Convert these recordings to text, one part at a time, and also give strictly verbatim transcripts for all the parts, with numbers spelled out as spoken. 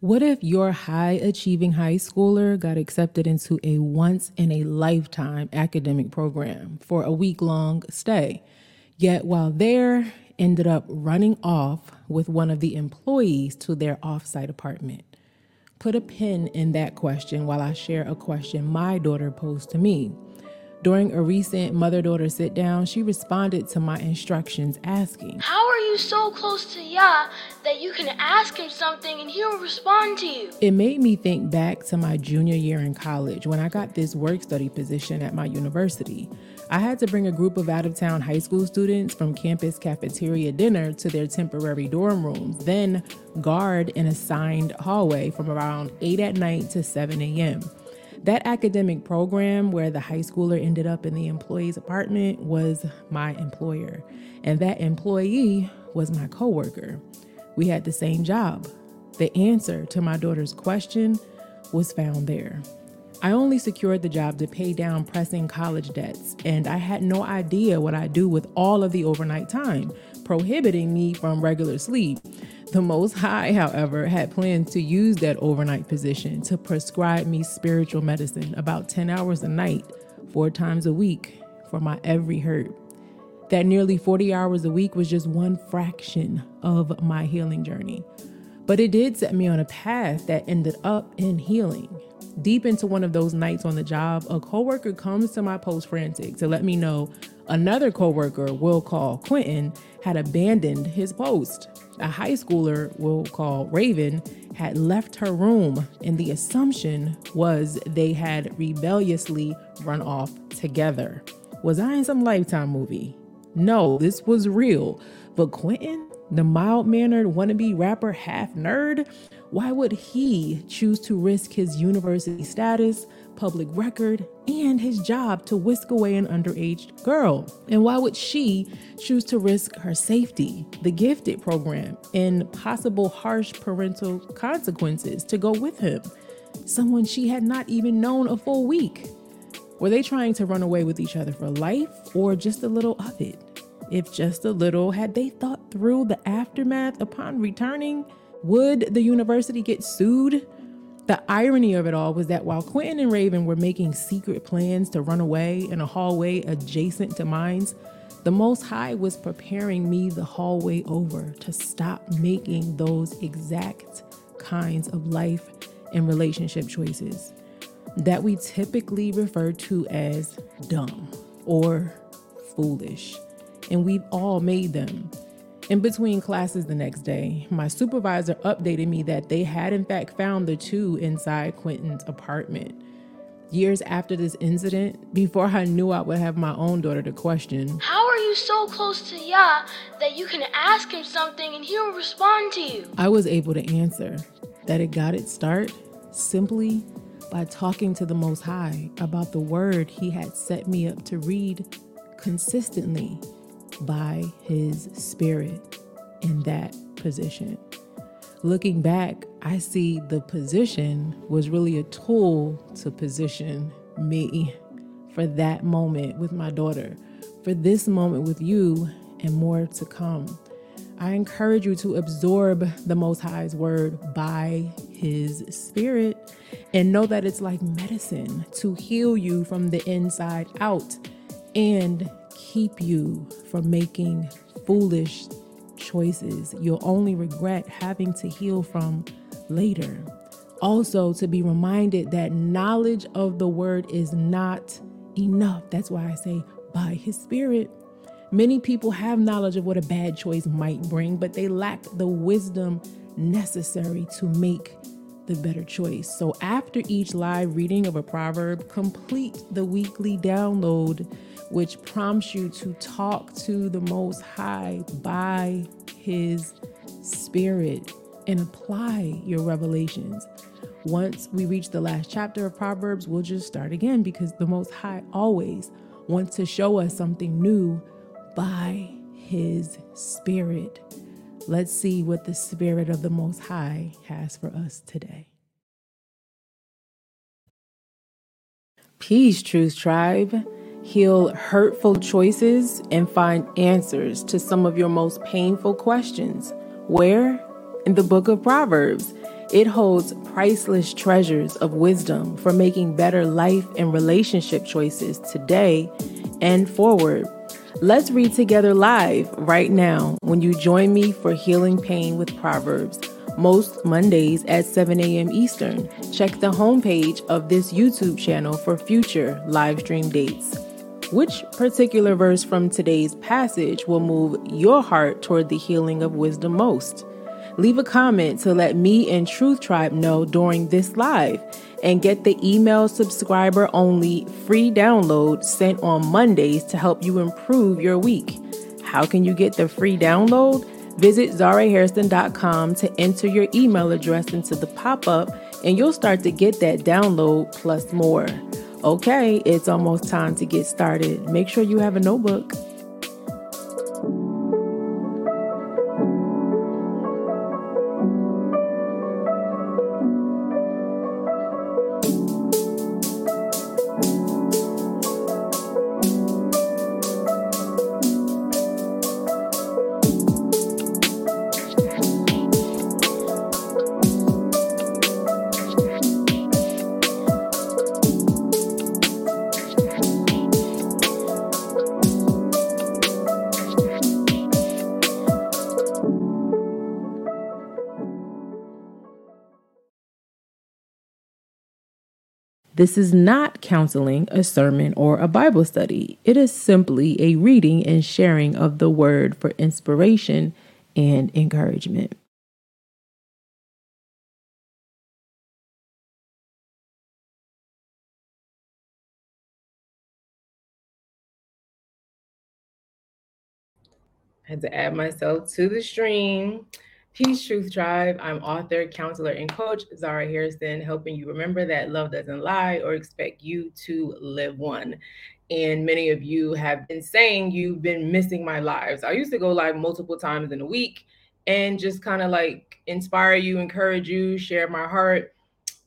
What if your high-achieving high schooler got accepted into a once-in-a-lifetime academic program for a week-long stay, yet while there, ended up running off with one of the employees to their off-site apartment? Put a pin in that question while I share a question my daughter posed to me. During a recent mother-daughter sit-down, she responded to my instructions asking, "How are you so close to Yah that you can ask him something and he'll respond to you?" It made me think back to my junior year in college when I got this work-study position at my university. I had to bring a group of out-of-town high school students from campus cafeteria dinner to their temporary dorm rooms, then guard an assigned hallway from around eight at night to seven a.m. That academic program where the high schooler ended up in the employee's apartment was my employer, and that employee was my coworker. We had the same job. The answer to my daughter's question was found there. I only secured the job to pay down pressing college debts, and I had no idea what I'd do with all of the overnight time, prohibiting me from regular sleep. The Most High, however, had plans to use that overnight position to prescribe me spiritual medicine about ten hours a night, four times a week, for my every hurt. That nearly forty hours a week was just one fraction of my healing journey. But it did set me on a path that ended up in healing. Deep into one of those nights on the job, a coworker comes to my post frantic to let me know another coworker we'll call Quentin had abandoned his post. A high schooler we'll call Raven had left her room, and the assumption was they had rebelliously run off together. Was I in some Lifetime movie? No, this was real. But Quentin, the mild-mannered wannabe rapper half-nerd, why would he choose to risk his university status, public record, and his job to whisk away an underage girl? And why would she choose to risk her safety, the gifted program, and possible harsh parental consequences to go with him, someone she had not even known a full week? Were they trying to run away with each other for life, or just a little of it? If just a little, had they thought through the aftermath upon returning? Would the university get sued? The irony of it all was that while Quentin and Raven were making secret plans to run away in a hallway adjacent to mines, the Most High was preparing me the hallway over to stop making those exact kinds of life and relationship choices that we typically refer to as dumb or foolish. And we've all made them. In between classes the next day, my supervisor updated me that they had in fact found the two inside Quentin's apartment. Years after this incident, before I knew I would have my own daughter to question, "How are you so close to Yah that you can ask him something and he'll respond to you?" I was able to answer that it got its start simply by talking to the Most High about the word he had set me up to read consistently by his spirit in that position. Looking back, I see the position was really a tool to position me for that moment with my daughter, for this moment with you, and more to come. I encourage you to absorb the Most High's word by his spirit and know that it's like medicine to heal you from the inside out and keep you from making foolish choices you'll only regret having to heal from later. Also, to be reminded that knowledge of the word is not enough. That's why I say by his spirit. Many people have knowledge of what a bad choice might bring, but they lack the wisdom necessary to make the better choice. So after each live reading of a proverb, complete the weekly download, which prompts you to talk to the Most High by his spirit and apply your revelations. Once we reach the last chapter of Proverbs, we'll just start again, because the Most High always wants to show us something new by his spirit. Let's see what the Spirit of the Most High has for us today. Peace, Truth Tribe. Heal hurtful choices and find answers to some of your most painful questions. Where? In the book of Proverbs. It holds priceless treasures of wisdom for making better life and relationship choices today and forward. Let's read together live right now when you join me for Healing Pain with Proverbs, most Mondays at seven a.m. Eastern. Check the homepage of this YouTube channel for future live stream dates. Which particular verse from today's passage will move your heart toward the healing of wisdom most? Leave a comment to let me and Truth Tribe know during this live, and get the email subscriber-only free download sent on Mondays to help you improve your week. How can you get the free download? Visit zara hairston dot com to enter your email address into the pop-up, and you'll start to get that download plus more. Okay, it's almost time to get started. Make sure you have a notebook. This is not counseling, a sermon, or a Bible study. It is simply a reading and sharing of the word for inspiration and encouragement. I had to add myself to the stream. Peace, Truth Tribe. I'm author, counselor, and coach Zara Hairston, helping you remember that love doesn't lie or expect you to live one. And many of you have been saying you've been missing my lives. I used to go live multiple times in a week and just kind of like inspire you, encourage you, share my heart,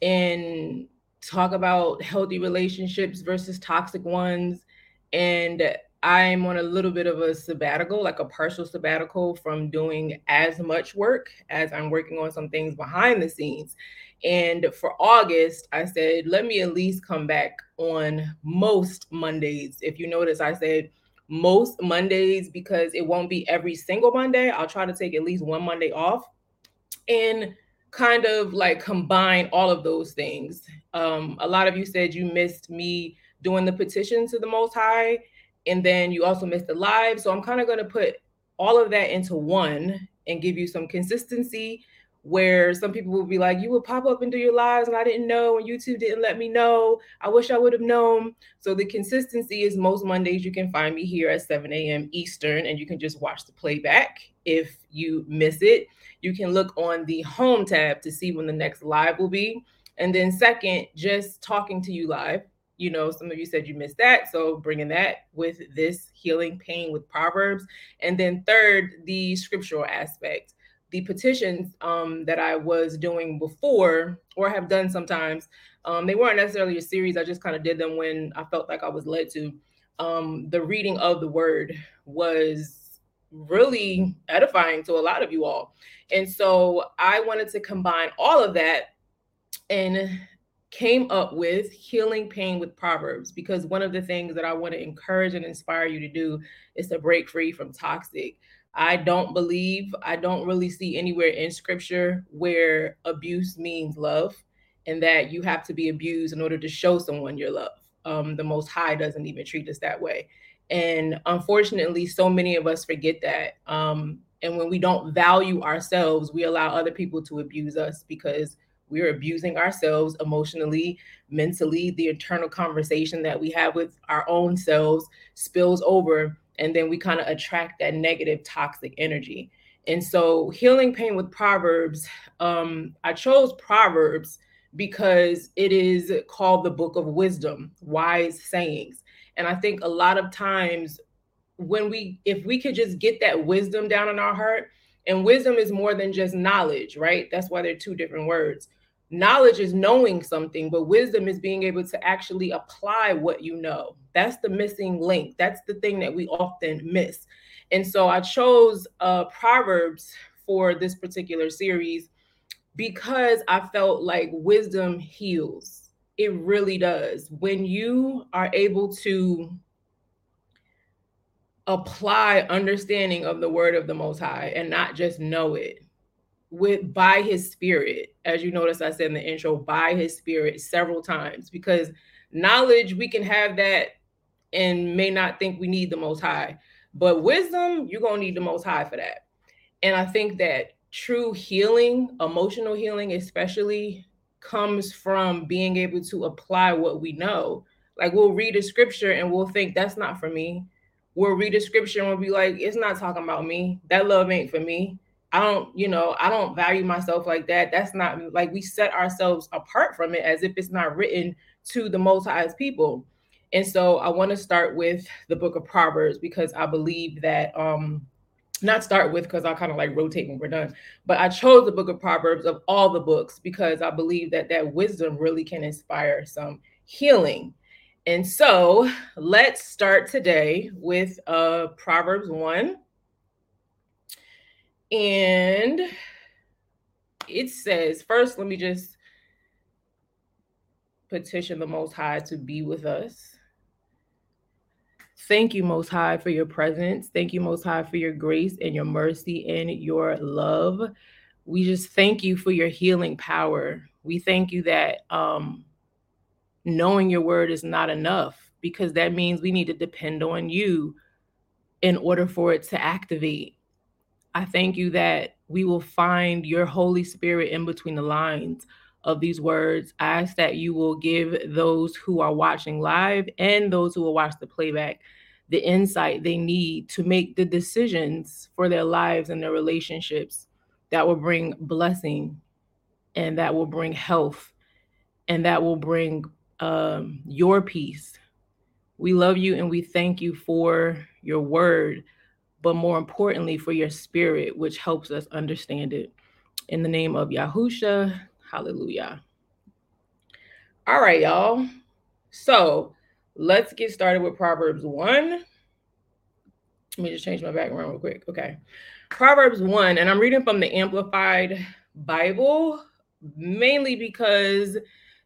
and talk about healthy relationships versus toxic ones. And I'm on a little bit of a sabbatical, like a partial sabbatical from doing as much work, as I'm working on some things behind the scenes. And for August, I said, let me at least come back on most Mondays. If you notice, I said most Mondays because it won't be every single Monday. I'll try to take at least one Monday off and kind of like combine all of those things. Um, a lot of you said you missed me doing the petition to the Most High. And then you also missed the live. So I'm kind of going to put all of that into one and give you some consistency where some people will be like, you would pop up and do your lives and I didn't know, and YouTube didn't let me know. I wish I would have known. So the consistency is most Mondays you can find me here at seven a.m. Eastern, and you can just watch the playback if you miss it. You can look on the home tab to see when the next live will be. And then second, just talking to you live. You know, some of you said you missed that. So bringing that with this Healing Pain with Proverbs. And then third, the scriptural aspect, the petitions um, that I was doing before, or have done sometimes. Um, they weren't necessarily a series. I just kind of did them when I felt like I was led to. Um, the reading of the word was really edifying to a lot of you all. And so I wanted to combine all of that and came up with Healing Pain with Proverbs, because one of the things that I want to encourage and inspire you to do is to break free from toxic. I don't believe, I don't really see anywhere in scripture where abuse means love, and that you have to be abused in order to show someone your love. Um, the Most High doesn't even treat us that way. And unfortunately, so many of us forget that. Um, and when we don't value ourselves, we allow other people to abuse us, because we're abusing ourselves emotionally, mentally. The internal conversation that we have with our own selves spills over, and then we kind of attract that negative, toxic energy. And so Healing Pain with Proverbs, um, I chose Proverbs because it is called the book of wisdom, wise sayings. And I think a lot of times when we, if we could just get that wisdom down in our heart, and wisdom is more than just knowledge, right? That's why they're two different words. Knowledge is knowing something, but wisdom is being able to actually apply what you know. That's the missing link. That's the thing that we often miss. And so I chose uh, Proverbs for this particular series because I felt like wisdom heals. It really does. When you are able to apply understanding of the word of the Most High and not just know it, with by his spirit, as you notice, I said in the intro, by his spirit several times, because knowledge, we can have that and may not think we need the Most High, but wisdom, you're going to need the Most High for that. And I think that true healing, emotional healing especially, comes from being able to apply what we know. Like, we'll read a scripture and we'll think, that's not for me. We'll read a scripture and we'll be like, it's not talking about me. That love ain't for me. I don't, you know, I don't value myself like that. That's not, like, we set ourselves apart from it as if it's not written to the Most High's people. And so I want to start with the book of Proverbs, because I believe that, um, not start with, because I kind of like rotate when we're done, but I chose the book of Proverbs of all the books because I believe that that wisdom really can inspire some healing. And so let's start today with uh, Proverbs one. And it says, first, let me just petition the Most High to be with us. Thank you, Most High, for your presence. Thank you, Most High, for your grace and your mercy and your love. We just thank you for your healing power. We thank you that um, knowing your word is not enough, because that means we need to depend on you in order for it to activate. I thank you that we will find your Holy Spirit in between the lines of these words. I ask that you will give those who are watching live and those who will watch the playback the insight they need to make the decisions for their lives and their relationships that will bring blessing, and that will bring health, and that will bring um, your peace. We love you and we thank you for your word, but more importantly, for your spirit, which helps us understand it. In the name of Yahusha, hallelujah. All right, y'all. So let's get started with Proverbs one. Let me just change my background real quick. Okay. Proverbs one, and I'm reading from the Amplified Bible, mainly because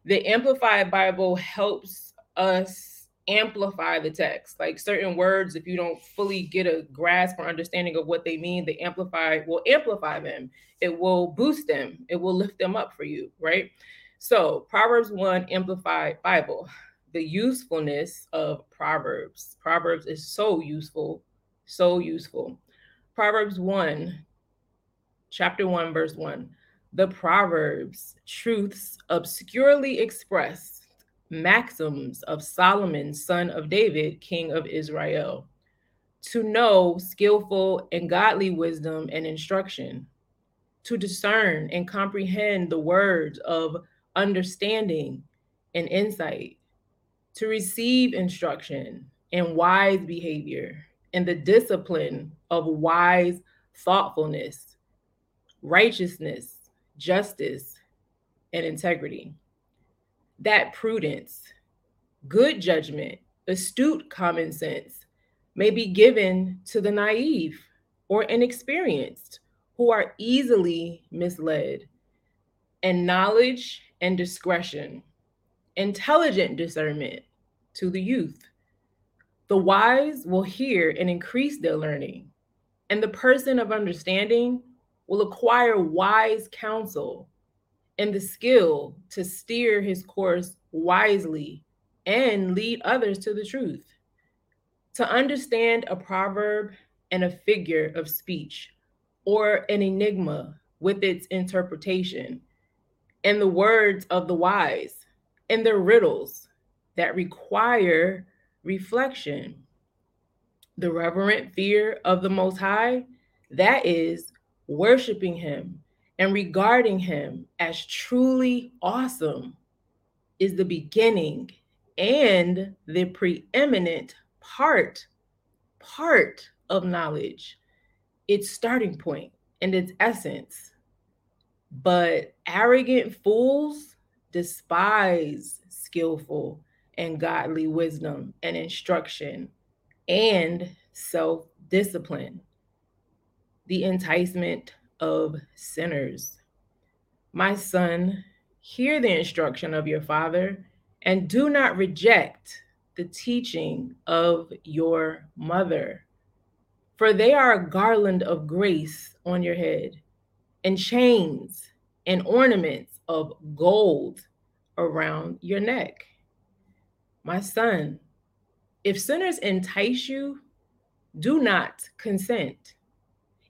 the Amplified Bible helps us amplify the text. Like, certain words, if you don't fully get a grasp or understanding of what they mean, the Amplified will amplify them. It will boost them. It will lift them up for you, right? So Proverbs one, Amplified Bible, the usefulness of Proverbs. Proverbs is so useful, so useful. Proverbs one, chapter one, verse one. The Proverbs, truths obscurely expressed, maxims of Solomon, son of David, king of Israel, to know skillful and godly wisdom and instruction, to discern and comprehend the words of understanding and insight, to receive instruction in wise behavior and the discipline of wise thoughtfulness, righteousness, justice, and integrity. That prudence, good judgment, astute common sense may be given to the naive or inexperienced who are easily misled, and knowledge and discretion, intelligent discernment to the youth. The wise will hear and increase their learning, and the person of understanding will acquire wise counsel and the skill to steer his course wisely and lead others to the truth. To understand a proverb and a figure of speech, or an enigma with its interpretation, and the words of the wise and their riddles that require reflection. The reverent fear of the Most High, that is, worshiping him and regarding him as truly awesome, is the beginning and the preeminent part, part of knowledge, its starting point and its essence. But arrogant fools despise skillful and godly wisdom and instruction and self-discipline. The enticement of sinners. My son, hear the instruction of your father and do not reject the teaching of your mother, for they are a garland of grace on your head and chains and ornaments of gold around your neck. My son, if sinners entice you, do not consent.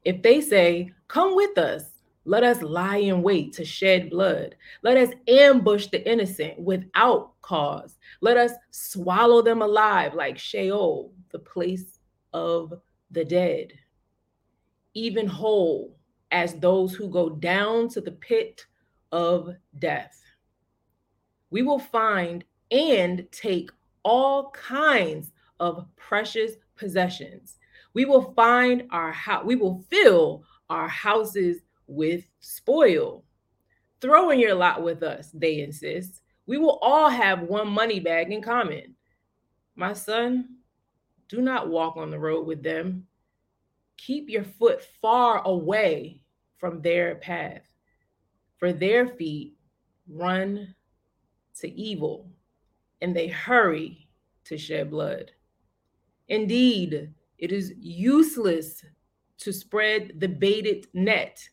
If they say, come with us, let us lie in wait to shed blood. Let us ambush the innocent without cause. Let us swallow them alive like Sheol, the place of the dead. Even whole as those who go down to the pit of death. We will find and take all kinds of precious possessions. We will find our house. We will fill our houses with spoil. Throw in your lot with us, they insist. We will all have one money bag in common. My son, do not walk on the road with them. Keep your foot far away from their path, for their feet run to evil, and they hurry to shed blood. Indeed, it is useless to spread the baited net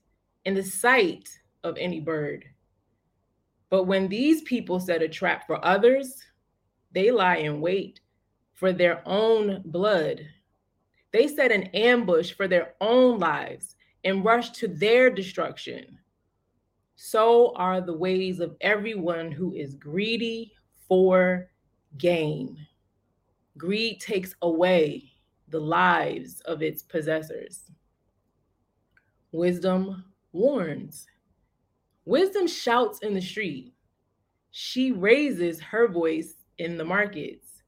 in the sight of any bird. But when these people set a trap for others, they lie in wait for their own blood. They set an ambush for their own lives and rush to their destruction. So are the ways of everyone who is greedy for gain. Greed takes away the lives of its possessors. Wisdom warns. Wisdom shouts in the street. She raises her voice in the markets.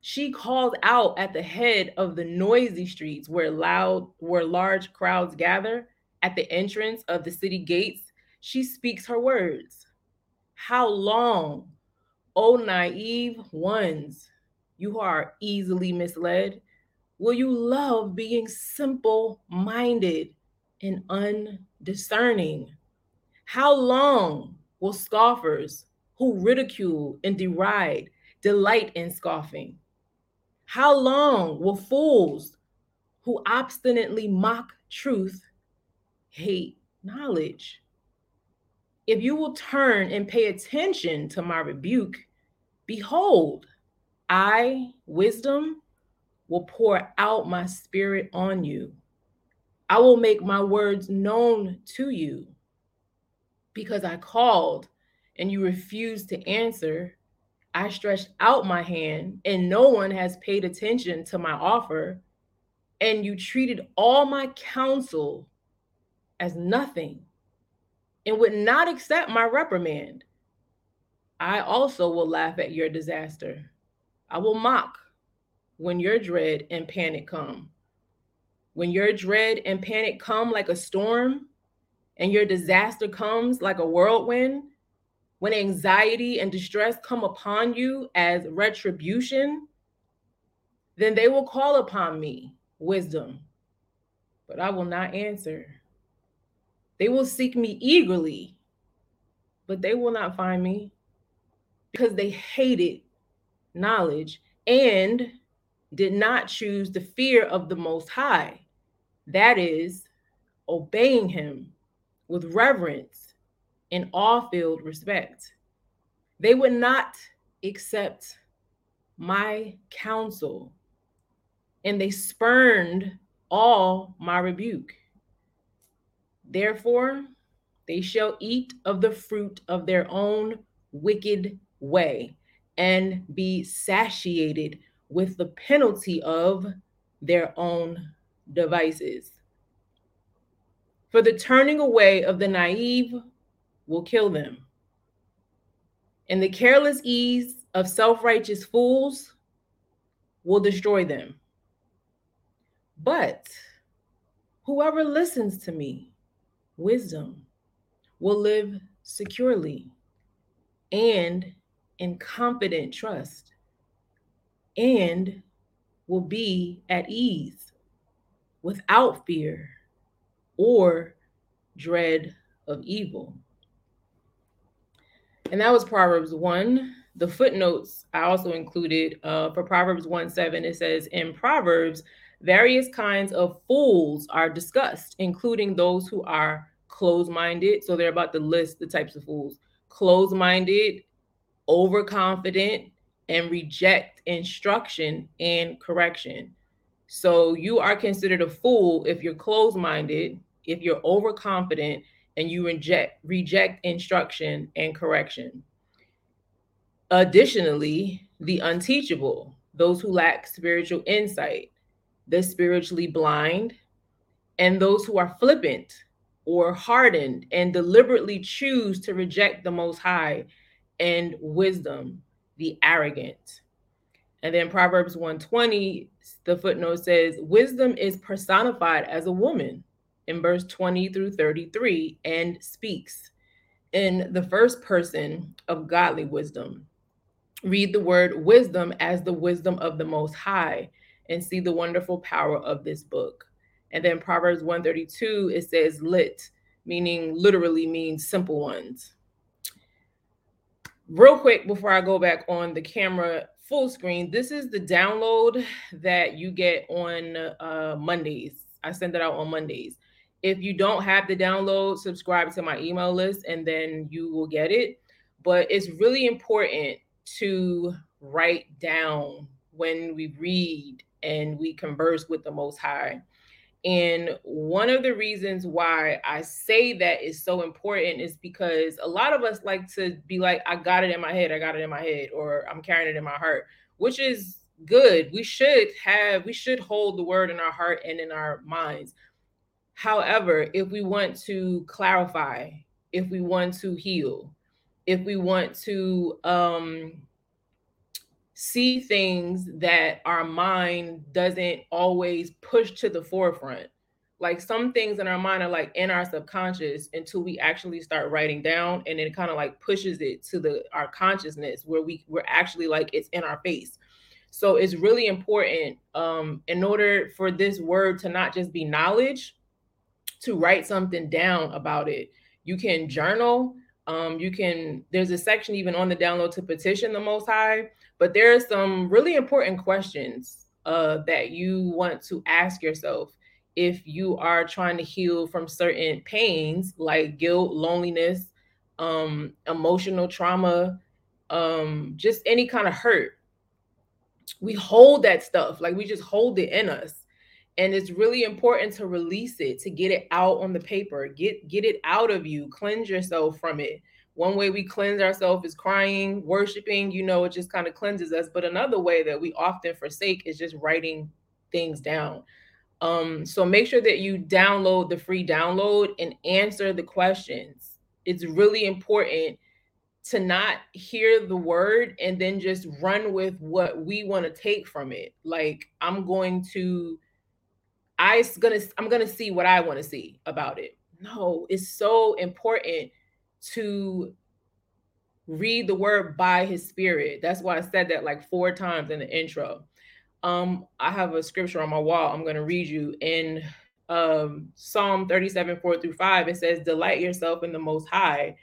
She calls out at the head of the noisy streets where loud, where large crowds gather. At the entrance of the city gates, she speaks her words. How long, O naive ones, you who are easily misled, will you love being simple-minded and undiscerning? How long will scoffers who ridicule and deride delight in scoffing? How long will fools who obstinately mock truth hate knowledge? If you will turn and pay attention to my rebuke, behold, I, wisdom, will pour out my spirit on you. I will make my words known to you, because I called and you refused to answer. I stretched out my hand and no one has paid attention to my offer, and you treated all my counsel as nothing and would not accept my reprimand. I also will laugh at your disaster. I will mock when your dread and panic come. When your dread and panic come like a storm, and your disaster comes like a whirlwind, when anxiety and distress come upon you as retribution, then they will call upon me, wisdom, but I will not answer. They will seek me eagerly, but they will not find me, because they hated knowledge and did not choose the fear of the Most High. That is, obeying him with reverence and awe-filled respect. They would not accept my counsel, and they spurned all my rebuke. Therefore, they shall eat of the fruit of their own wicked way and be satiated with the penalty of their own devices. For the turning away of the naive will kill them, and the careless ease of self-righteous fools will destroy them. But whoever listens to me, wisdom, will live securely and in confident trust, and will be at ease without fear or dread of evil. And that was Proverbs one. The footnotes I also included uh, for Proverbs one seven. It says, in Proverbs, various kinds of fools are discussed, including those who are closed-minded. So they're about to list the types of fools. Closed-minded, overconfident, and reject instruction and correction. So you are considered a fool if you're closed-minded, if you're overconfident, and you reject reject instruction and correction. Additionally, the unteachable, those who lack spiritual insight, the spiritually blind, and those who are flippant or hardened and deliberately choose to reject the Most High and wisdom, the arrogant. And then Proverbs one twenty, the footnote says, wisdom is personified as a woman in verse twenty through thirty-three and speaks in the first person of godly wisdom. Read the word wisdom as the wisdom of the Most High and see the wonderful power of this book. And then Proverbs one thirty-two, it says lit, meaning literally means simple ones. Real quick, before I go back on the camera full screen, this is the download that you get on uh, Mondays. I send it out on Mondays. If you don't have the download, subscribe to my email list and then you will get it. But it's really important to write down when we read and we converse with the Most High. And one of the reasons why I say that is so important is because a lot of us like to be like, I got it in my head, I got it in my head, or I'm carrying it in my heart, which is good. We should have, we should hold the word in our heart and in our minds. However, if we want to clarify, if we want to heal, if we want to um, see things that our mind doesn't always push to the forefront, like some things in our mind are like in our subconscious until we actually start writing down, and it kind of like pushes it to the our consciousness where we we're actually like it's in our face. So it's really important um, in order for this word to not just be knowledge, to write something down about it. You can journal. Um, you can, there's a section even on the download to petition the Most High, but there are some really important questions uh, that you want to ask yourself if you are trying to heal from certain pains like guilt, loneliness, um, emotional trauma, um, just any kind of hurt. We hold that stuff, like we just hold it in us. And it's really important to release it, to get it out on the paper, get get it out of you, cleanse yourself from it. One way we cleanse ourselves is crying, worshiping, you know, it just kind of cleanses us. But another way that we often forsake is just writing things down. Um, so make sure that you download the free download and answer the questions. It's really important to not hear the word and then just run with what we want to take from it. Like I'm going to, I gonna, I'm going to see what I want to see about it. No, it's so important to read the word by his spirit. That's why I said that like four times in the intro. Um, I have a scripture on my wall. I'm going to read you in um, Psalm thirty-seven, four through five. It says, delight yourself in the Most High.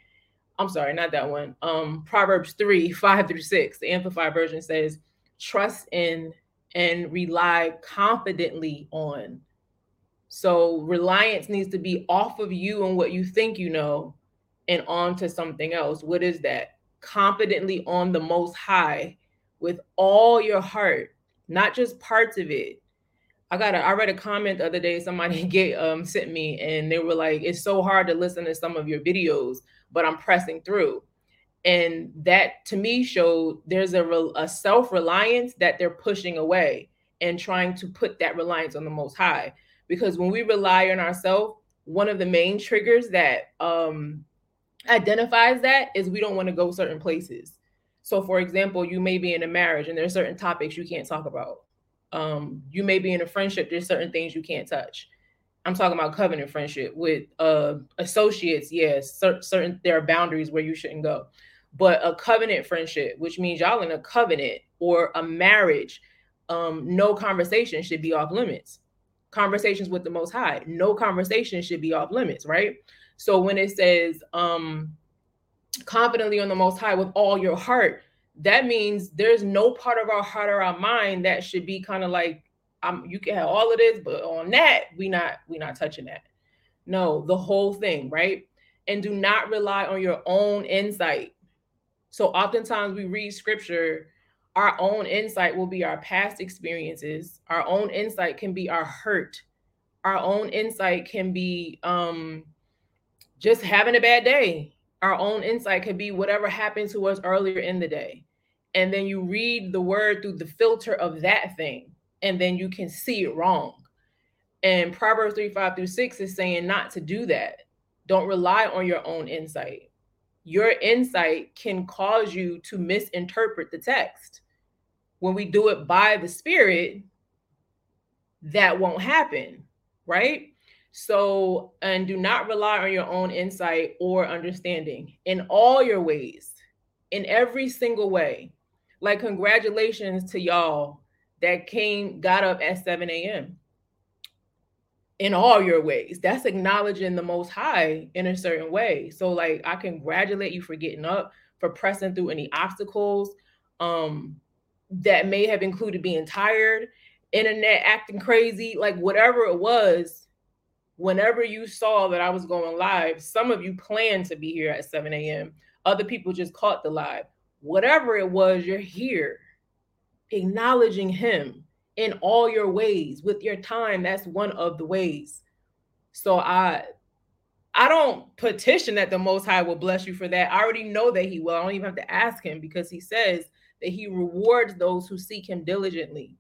I'm sorry, not that one. Um, Proverbs three, five through six, the Amplified version says, trust in and rely confidently on. So reliance needs to be off of you and what you think you know and onto something else. What is that? Confidently on the Most High with all your heart, not just parts of it. I got a, I read a comment the other day, somebody get, um, sent me and they were like, it's so hard to listen to some of your videos, but I'm pressing through. And that to me showed there's a, re- a self-reliance that they're pushing away and trying to put that reliance on the Most High. Because when we rely on ourselves, one of the main triggers that um, identifies that is we don't want to go certain places. So for example, you may be in a marriage and there's certain topics you can't talk about. Um, you may be in a friendship, there's certain things you can't touch. I'm talking about covenant friendship with uh, associates. Yes, cer- certain there are boundaries where you shouldn't go, but a covenant friendship, which means y'all in a covenant or a marriage, um, no conversation should be off limits. Conversations with the Most High, no conversation should be off limits, right? So when it says um, confidently on the Most High with all your heart, that means there's no part of our heart or our mind that should be kind of like, um, you can have all of this, but on that, we not, we not touching that. No, the whole thing, right? And do not rely on your own insight. So oftentimes we read scripture, our own insight will be our past experiences. Our own insight can be our hurt. Our own insight can be um, just having a bad day. Our own insight could be whatever happened to us earlier in the day. And then you read the word through the filter of that thing, and then you can see it wrong. And Proverbs three, five through six is saying not to do that. Don't rely on your own insight. Your insight can cause you to misinterpret the text. When we do it by the Spirit, that won't happen, right? So, and do not rely on your own insight or understanding in all your ways, in every single way. Like, congratulations to y'all that came, got up at seven a.m. in all your ways. That's acknowledging the Most High in a certain way. So, like, I congratulate you for getting up, for pressing through any obstacles um, that may have included being tired, internet acting crazy, like whatever it was. Whenever you saw that I was going live, some of you planned to be here at seven a.m. Other people just caught the live. Whatever it was, you're here. Acknowledging him in all your ways with your time. That's one of the ways. So I, I don't petition that the Most High will bless you for that. I already know that he will. I don't even have to ask him, because he says that he rewards those who seek him diligently.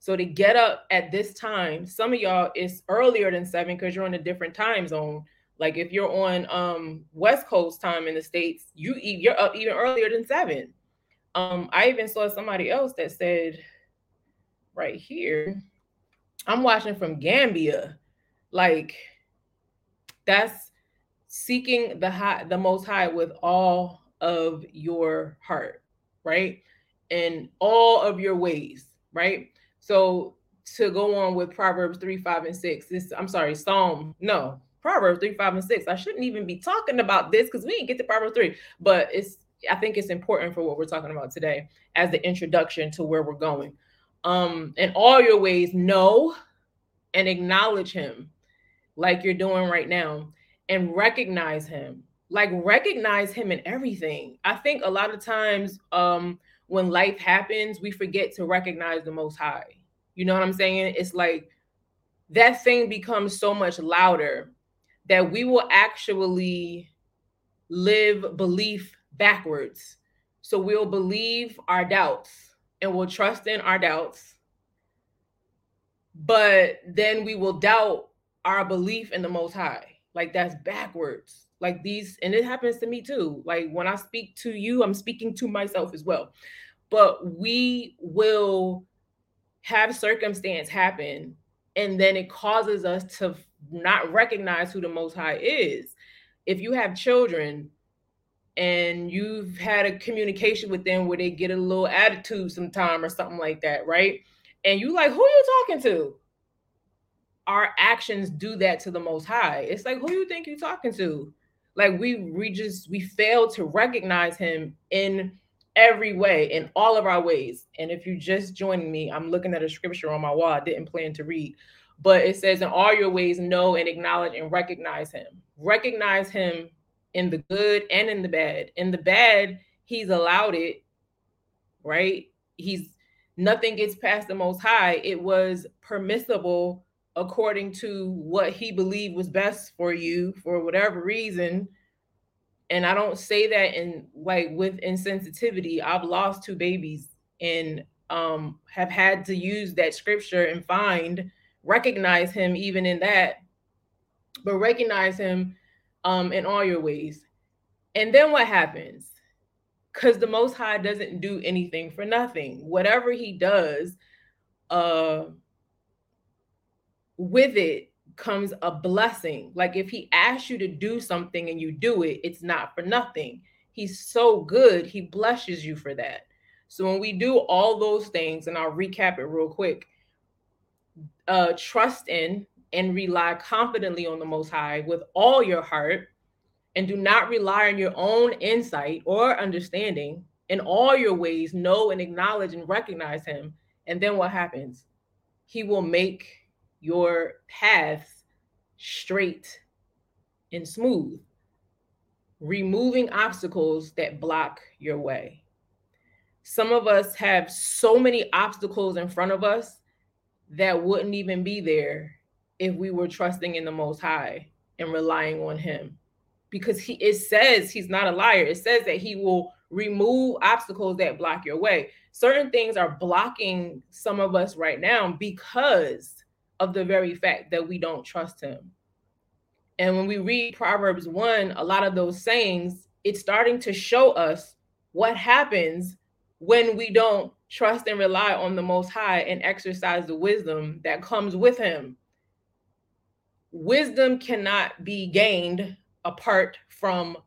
So to get up at this time, some of y'all, it's earlier than seven because you're on a different time zone. Like if you're on um, West Coast time in the States, you, you're up even earlier than seven. Um, I even saw somebody else that said right here, I'm watching from Gambia. Like, that's seeking the high, the Most High with all of your heart, right? And all of your ways, right? So to go on with Proverbs three, five, and six, this, I'm sorry, Psalm, no, Proverbs three, five, and six. I shouldn't even be talking about this because we didn't get to Proverbs three, but it's, I think it's important for what we're talking about today as the introduction to where we're going. Um, in all your ways, know and acknowledge him like you're doing right now, and recognize him, like recognize him in everything. I think a lot of times um, when life happens, we forget to recognize the Most High. You know what I'm saying? It's like that thing becomes so much louder that we will actually live belief backwards. So we'll believe our doubts and we'll trust in our doubts. But then we will doubt our belief in the Most High. Like, that's backwards. Like these, and it happens to me too. Like when I speak to you, I'm speaking to myself as well. But we will have circumstance happen, and then it causes us to not recognize who the Most High is. If you have children and you've had a communication with them where they get a little attitude sometime or something like that, right? And you like, who are you talking to? Our actions do that to the Most High. It's like, who do you think you're talking to? Like we we just, we fail to recognize him in every way, in all of our ways. And if you just joined me, I'm looking at a scripture on my wall I didn't plan to read, but it says, in all your ways, know and acknowledge and recognize him. Recognize him in the good and in the bad. In the bad, he's allowed it, right? He's, nothing gets past the Most High. It was permissible according to what he believed was best for you for whatever reason. And I don't say that in like with insensitivity. I've lost two babies and um, have had to use that scripture and find, recognize him even in that, but recognize him um, in all your ways. And then what happens? Because the Most High doesn't do anything for nothing. Whatever he does, uh, with it comes a blessing. Like if he asks you to do something and you do it, it's not for nothing. He's so good, he blesses you for that. So when we do all those things, and I'll recap it real quick, uh, trust in and rely confidently on the Most High with all your heart, and do not rely on your own insight or understanding. In all your ways, know and acknowledge and recognize him. And then what happens? He will make your paths straight and smooth, removing obstacles that block your way. Some of us have so many obstacles in front of us that wouldn't even be there if we were trusting in the Most High and relying on him. Because he, it says he's not a liar. It says that he will remove obstacles that block your way. Certain things are blocking some of us right now because of the very fact that we don't trust him. And when we read Proverbs one, a lot of those sayings, it's starting to show us what happens when we don't trust and rely on the Most High and exercise the wisdom that comes with him. Wisdom cannot be gained apart from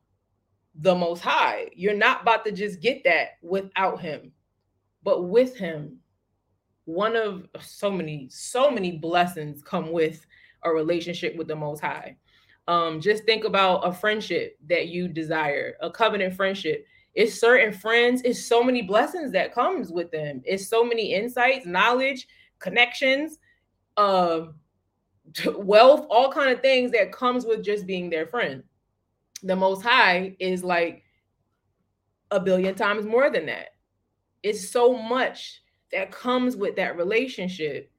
the Most High. You're not about to just get that without him. But with him, one of so many, so many blessings come with a relationship with the Most High. Um, just think about a friendship that you desire, a covenant friendship. It's certain friends, it's so many blessings that comes with them. It's so many insights, knowledge, connections, uh, wealth, all kind of things that comes with just being their friend. The Most High is like a billion times more than that. It's so much that comes with that relationship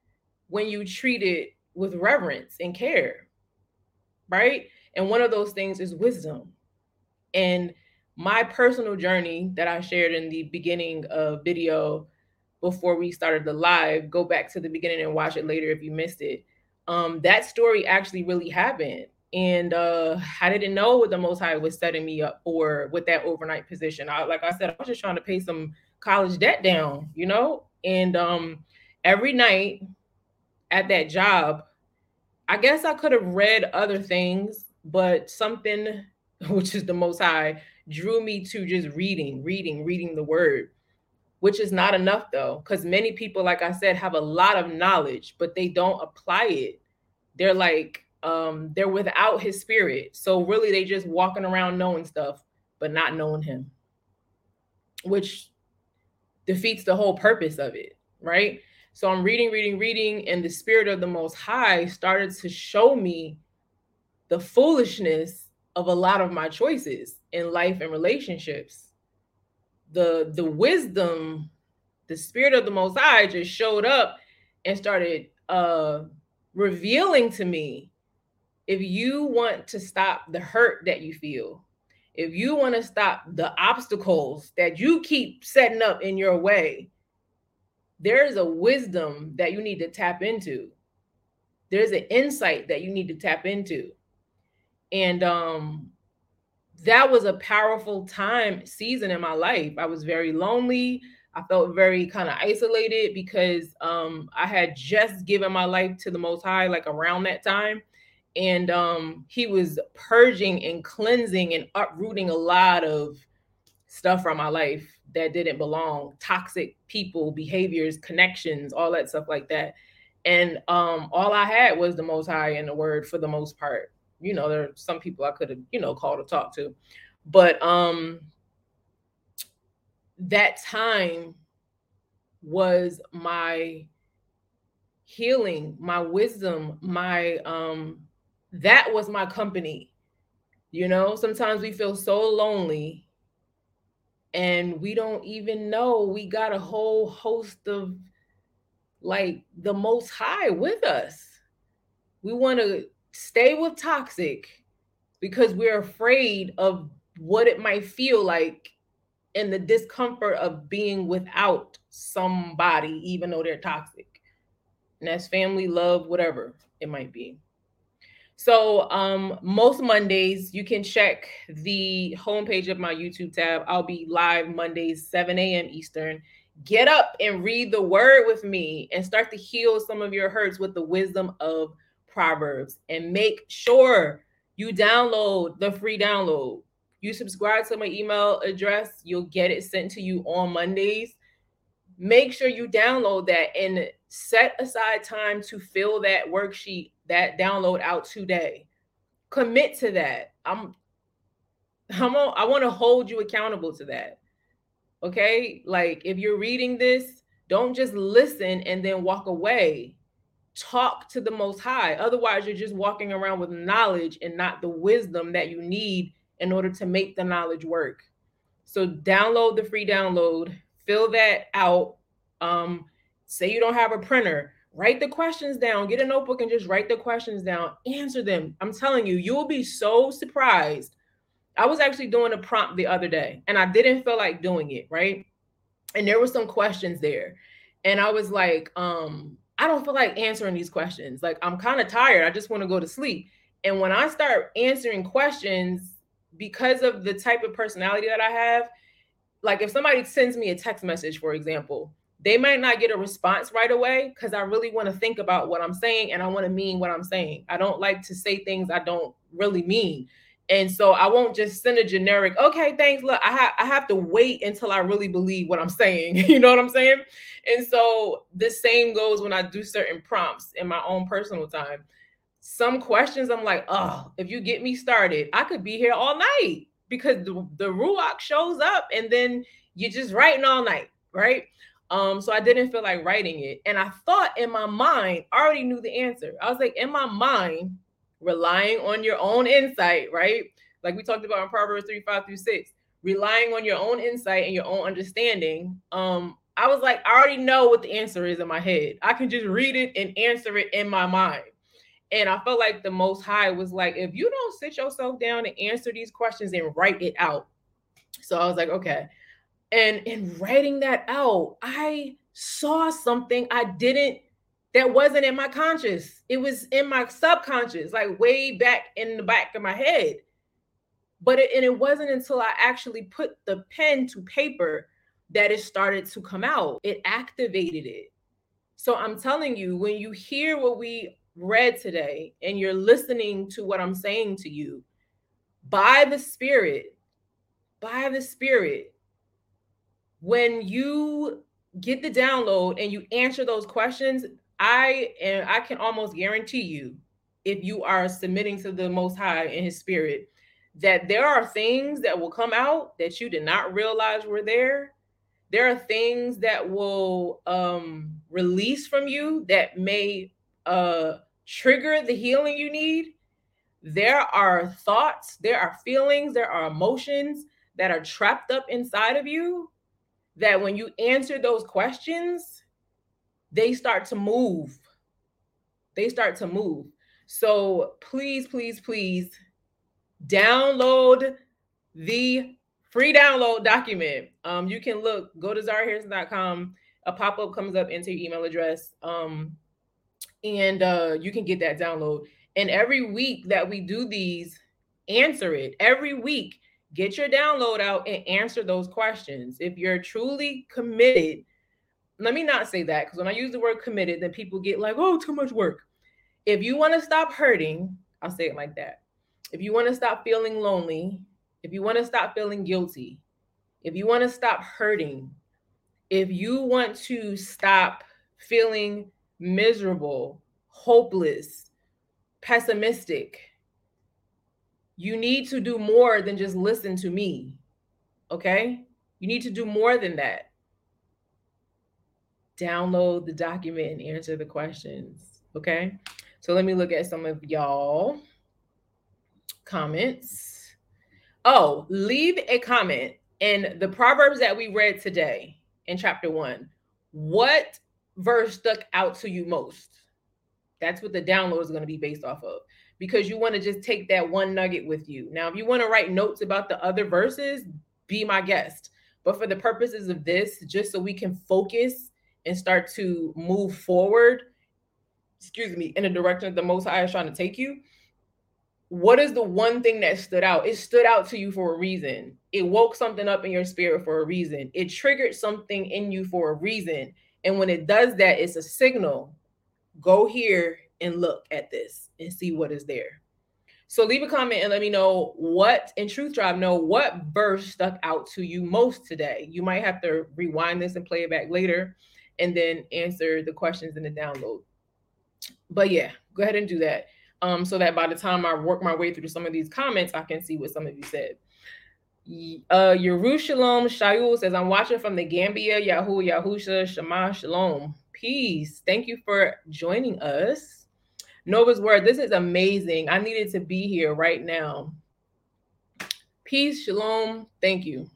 when you treat it with reverence and care, right? And one of those things is wisdom. And my personal journey that I shared in the beginning of video before we started the live, go back to the beginning and watch it later if you missed it. Um, that story actually really happened. And uh, I didn't know what the Most High was setting me up for with that overnight position. I, like I said, I was just trying to pay some college debt down, you know? And um, every night at that job, I guess I could have read other things, but something, which is the Most High, drew me to just reading, reading, reading the word, which is not enough though. Because many people, like I said, have a lot of knowledge, but they don't apply it. They're like, Um, they're without his spirit. So really they just walking around knowing stuff, but not knowing him, which defeats the whole purpose of it, right? So I'm reading, reading, reading, and the spirit of the Most High started to show me the foolishness of a lot of my choices in life and relationships. The, the wisdom, the spirit of the Most High just showed up and started uh, revealing to me, if you want to stop the hurt that you feel, if you want to stop the obstacles that you keep setting up in your way, there is a wisdom that you need to tap into. There's an insight that you need to tap into. And um, that was a powerful time, season in my life. I was very lonely. I felt very kind of isolated because um, I had just given my life to the Most High, like around that time. And um, he was purging and cleansing and uprooting a lot of stuff from my life that didn't belong. Toxic people, behaviors, connections, all that stuff like that. And um, all I had was the Most High and the word for the most part. You know, there are some people I could have, you know, called to talk to. But um, that time was my healing, my wisdom, my... um. That was my company. You know, sometimes we feel so lonely and we don't even know we got a whole host of like the Most High with us. We want to stay with toxic because we're afraid of what it might feel like and the discomfort of being without somebody, even though they're toxic. And that's family, love, whatever it might be. So um, most Mondays, you can check the homepage of my YouTube tab. I'll be live Mondays, seven a.m. Eastern. Get up and read the word with me and start to heal some of your hurts with the wisdom of Proverbs. And make sure you download the free download. You subscribe to my email address. You'll get it sent to you on Mondays. Make sure you download that and set aside time to fill that worksheet, that download out today. Commit to that. I'm I'm on, I want to hold you accountable to that. Okay? Like, if you're reading this, don't just listen and then walk away. Talk to the Most High. Otherwise, you're just walking around with knowledge and not the wisdom that you need in order to make the knowledge work. So download the free download, fill that out. Um, say you don't have a printer, write the questions down, get a notebook and just write the questions down, answer them. I'm telling you, you'll be so surprised. I was actually doing a prompt the other day and I didn't feel like doing it, right? And there were some questions there. And I was like, um, I don't feel like answering these questions. Like, I'm kind of tired. I just want to go to sleep. And when I start answering questions, because of the type of personality that I have, like if somebody sends me a text message, for example, they might not get a response right away because I really want to think about what I'm saying and I want to mean what I'm saying. I don't like to say things I don't really mean. And so I won't just send a generic, okay, thanks, look, I, ha- I have to wait until I really believe what I'm saying. You know what I'm saying? And so the same goes when I do certain prompts in my own personal time. Some questions I'm like, oh, if you get me started, I could be here all night because the, the Ruach shows up and then you're just writing all night, right? Um, so I didn't feel like writing it. And I thought in my mind, I already knew the answer. I was like, in my mind, relying on your own insight, right? Like we talked about in Proverbs three, five through six, relying on your own insight and your own understanding. Um, I was like, I already know what the answer is in my head. I can just read it and answer it in my mind. And I felt like the Most High was like, if you don't sit yourself down and answer these questions and write it out. So I was like, okay. And in writing that out, I saw something I didn't, that wasn't in my conscious. It was in my subconscious, like way back in the back of my head. But it, and it wasn't until I actually put the pen to paper that it started to come out. It activated it. So I'm telling you, when you hear what we read today and you're listening to what I'm saying to you, by the Spirit, by the Spirit, when you get the download and you answer those questions, I and I can almost guarantee you, if you are submitting to the Most High and His Spirit, that there are things that will come out that you did not realize were there. There are things that will um, release from you that may uh trigger the healing you need. There are thoughts, there are feelings, there are emotions that are trapped up inside of you that when you answer those questions, they start to move. They start to move. So please, please, please download the free download document. Um, you can look, go to zara hairston dot com. A pop-up comes up, enter your email address. Um, And uh, you can get that download. And every week that we do these, answer it. Every week, get your download out and answer those questions. If you're truly committed, let me not say that, because when I use the word committed, then people get like, oh, too much work. If you want to stop hurting, I'll say it like that. If you want to stop feeling lonely, if you want to stop feeling guilty, if you want to stop hurting, if you want to stop feeling miserable, hopeless, pessimistic, you need to do more than just listen to me, okay? You need to do more than that. Download the document and answer the questions, okay? So let me look at some of y'all comments. Oh, leave a comment. And the Proverbs that we read today in chapter one, what verse stuck out to you most? That's what the download is going to be based off of, because you want to just take that one nugget with you. Now, if you want to write notes about the other verses, be my guest. But for the purposes of this, just so we can focus and start to move forward, excuse me, in the direction that the Most High is trying to take you, what is the one thing that stood out? It stood out to you for a reason. It woke something up in your spirit for a reason. It triggered something in you for a reason. And when it does that, it's a signal. Go here and look at this and see what is there. So leave a comment and let me know what, in Truth Tribe, know what verse stuck out to you most today. You might have to rewind this and play it back later and then answer the questions in the download. But yeah, go ahead and do that. um, so that by the time I work my way through some of these comments, I can see what some of you said. Uh, Yerushalom Shaul says, I'm watching from the Gambia. Yahu, Yahusha, Shema, Shalom. Peace. Thank you for joining us. Nova's Word, this is amazing. I needed to be here right now. Peace, Shalom. Thank you.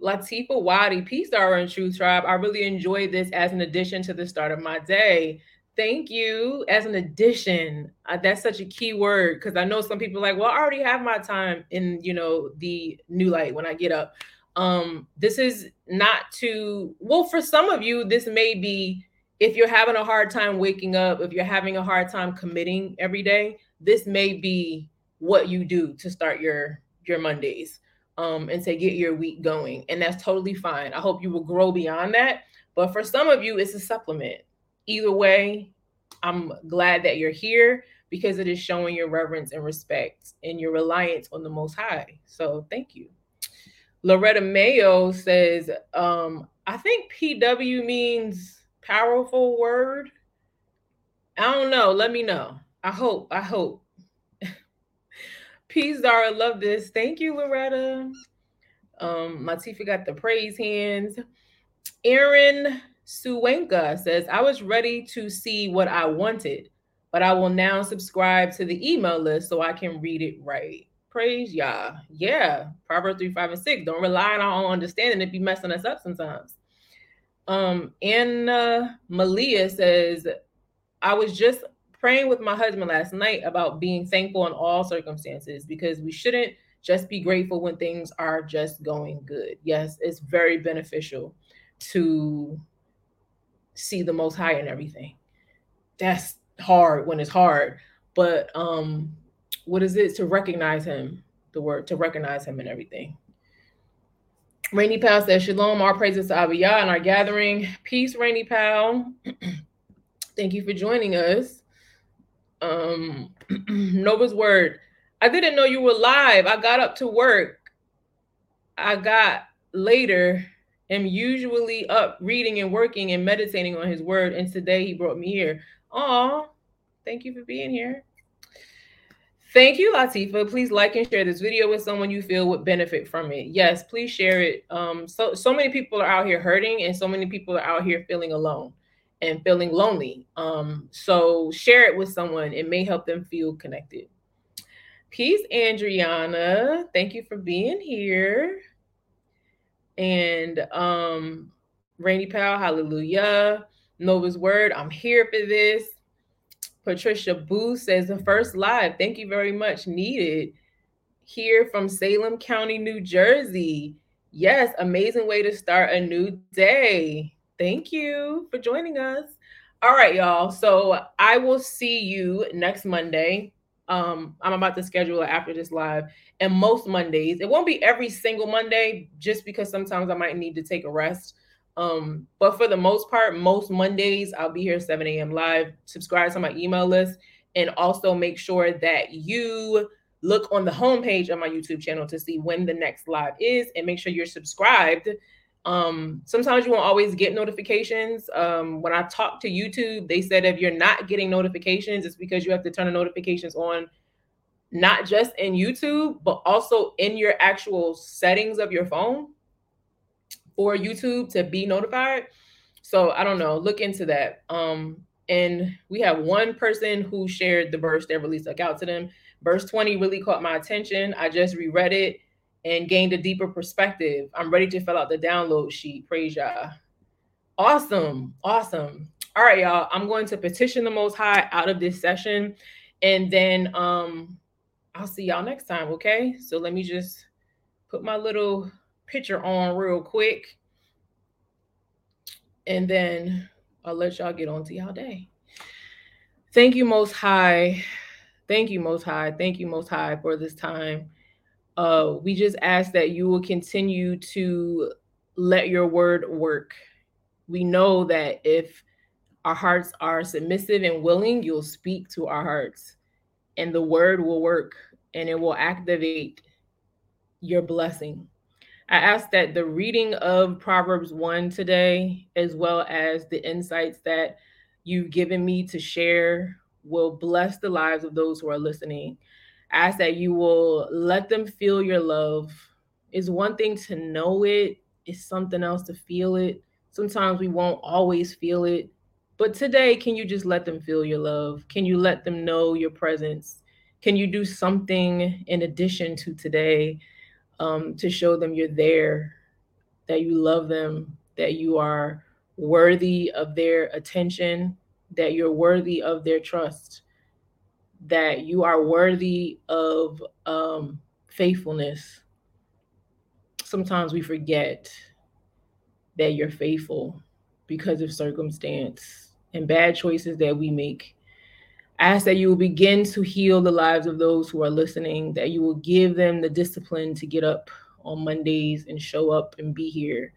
Latifa Wadi, peace, Zara and Truth Tribe. I really enjoyed this as an addition to the start of my day. Thank you. As an addition, uh, that's such a key word, because I know some people are like, well, I already have my time in, you know, the new light when I get up. Um, this is not to, well, for some of you, this may be, if you're having a hard time waking up, if you're having a hard time committing every day, this may be what you do to start your, your Mondays um, and to get your week going. And that's totally fine. I hope you will grow beyond that. But for some of you, it's a supplement. Either way, I'm glad that you're here, because it is showing your reverence and respect and your reliance on the Most High. So thank you. Loretta Mayo says, um, I think P W means powerful word. I don't know. Let me know. I hope. I hope. Peace, Zara. Love this. Thank you, Loretta. Um, Latifa got the praise hands. Aaron Suenka says, I was ready to see what I wanted, but I will now subscribe to the email list so I can read it right. Praise Yah. Yeah. Proverbs three, five, and six. Don't rely on our own understanding. It be messing us up sometimes. Um, Anna Malia says, I was just praying with my husband last night about being thankful in all circumstances, because we shouldn't just be grateful when things are just going good. Yes, it's very beneficial to see the Most High and everything. That's hard when it's hard, but um what is it to recognize him, the word to recognize him and everything. Rainy Powell says, Shalom, our praises to Abiyah and our gathering. Peace, Rainy Powell. Thank you for joining us. Um Nova's Word, I didn't know you were live. I got up to work. I got later. I'm usually up reading and working and meditating on his word, and today he brought me here. Aw, thank you for being here. Thank you, Latifa. Please like and share this video with someone you feel would benefit from it. Yes, please share it. Um, so, so many people are out here hurting, and so many people are out here feeling alone and feeling lonely. Um, so share it with someone. It may help them feel connected. Peace, Andriana. Thank you for being here. And um, Rainy Powell, hallelujah. Nova's Word, I'm here for this. Patricia Boo says, the first live. Thank you very much. Needed. Here from Salem County, New Jersey. Yes, amazing way to start a new day. Thank you for joining us. All right, y'all. So I will see you next Monday. Um, I'm about to schedule it after this live, and most Mondays, it won't be every single Monday, just because sometimes I might need to take a rest. Um, but for the most part, most Mondays, I'll be here seven a.m. live. Subscribe to my email list, and also make sure that you look on the homepage of my YouTube channel to see when the next live is, and make sure you're subscribed. Um, sometimes you won't always get notifications. Um, when I talked to YouTube, they said if you're not getting notifications, it's because you have to turn the notifications on, not just in YouTube, but also in your actual settings of your phone for YouTube to be notified. So I don't know, look into that. Um, and we have one person who shared the verse that really stuck out to them. Verse twenty really caught my attention. I just reread it and gained a deeper perspective. I'm ready to fill out the download sheet. Praise Yah. Awesome. Awesome. All right, y'all. I'm going to petition the Most High out of this session. And then um, I'll see y'all next time, okay? So let me just put my little picture on real quick. And then I'll let y'all get on to y'all day. Thank you, Most High. Thank you, Most High. Thank you, Most High, for this time. Uh, we just ask that you will continue to let your word work. We know that if our hearts are submissive and willing, you'll speak to our hearts, and the word will work, and it will activate your blessing. I ask that the reading of Proverbs one today, as well as the insights that you've given me to share will bless the lives of those who are listening. I ask that you will let them feel your love. It's one thing to know it. It's something else to feel it. Sometimes we won't always feel it. But today, can you just let them feel your love? Can you let them know your presence? Can you do something in addition to today um, to show them you're there, that you love them, that you are worthy of their attention, that you're worthy of their trust, that you are worthy of um, faithfulness? Sometimes we forget that you're faithful because of circumstance and bad choices that we make. I ask that you will begin to heal the lives of those who are listening, that you will give them the discipline to get up on Mondays and show up and be here.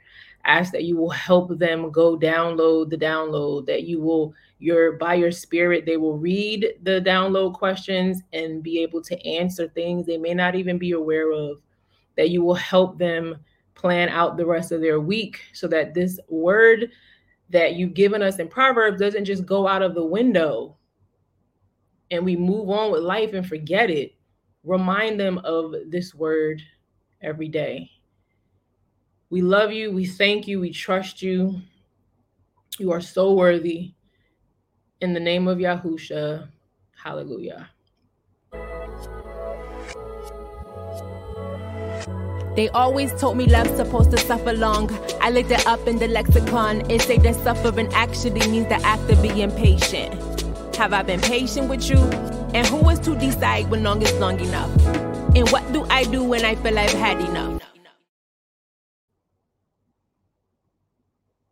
I ask that you will help them go download the download, that you will, your by your spirit, they will read the download questions and be able to answer things they may not even be aware of, that you will help them plan out the rest of their week so that this word that you've given us in Proverbs doesn't just go out of the window and we move on with life and forget it. Remind them of this word every day. We love you. We thank you. We trust you. You are so worthy. In the name of Yahusha, hallelujah. They always told me love's supposed to suffer long. I looked it up in the lexicon. It said that suffering actually means the act of being patient. Have I been patient with you? And who is to decide when long is long enough? And what do I do when I feel I've had enough?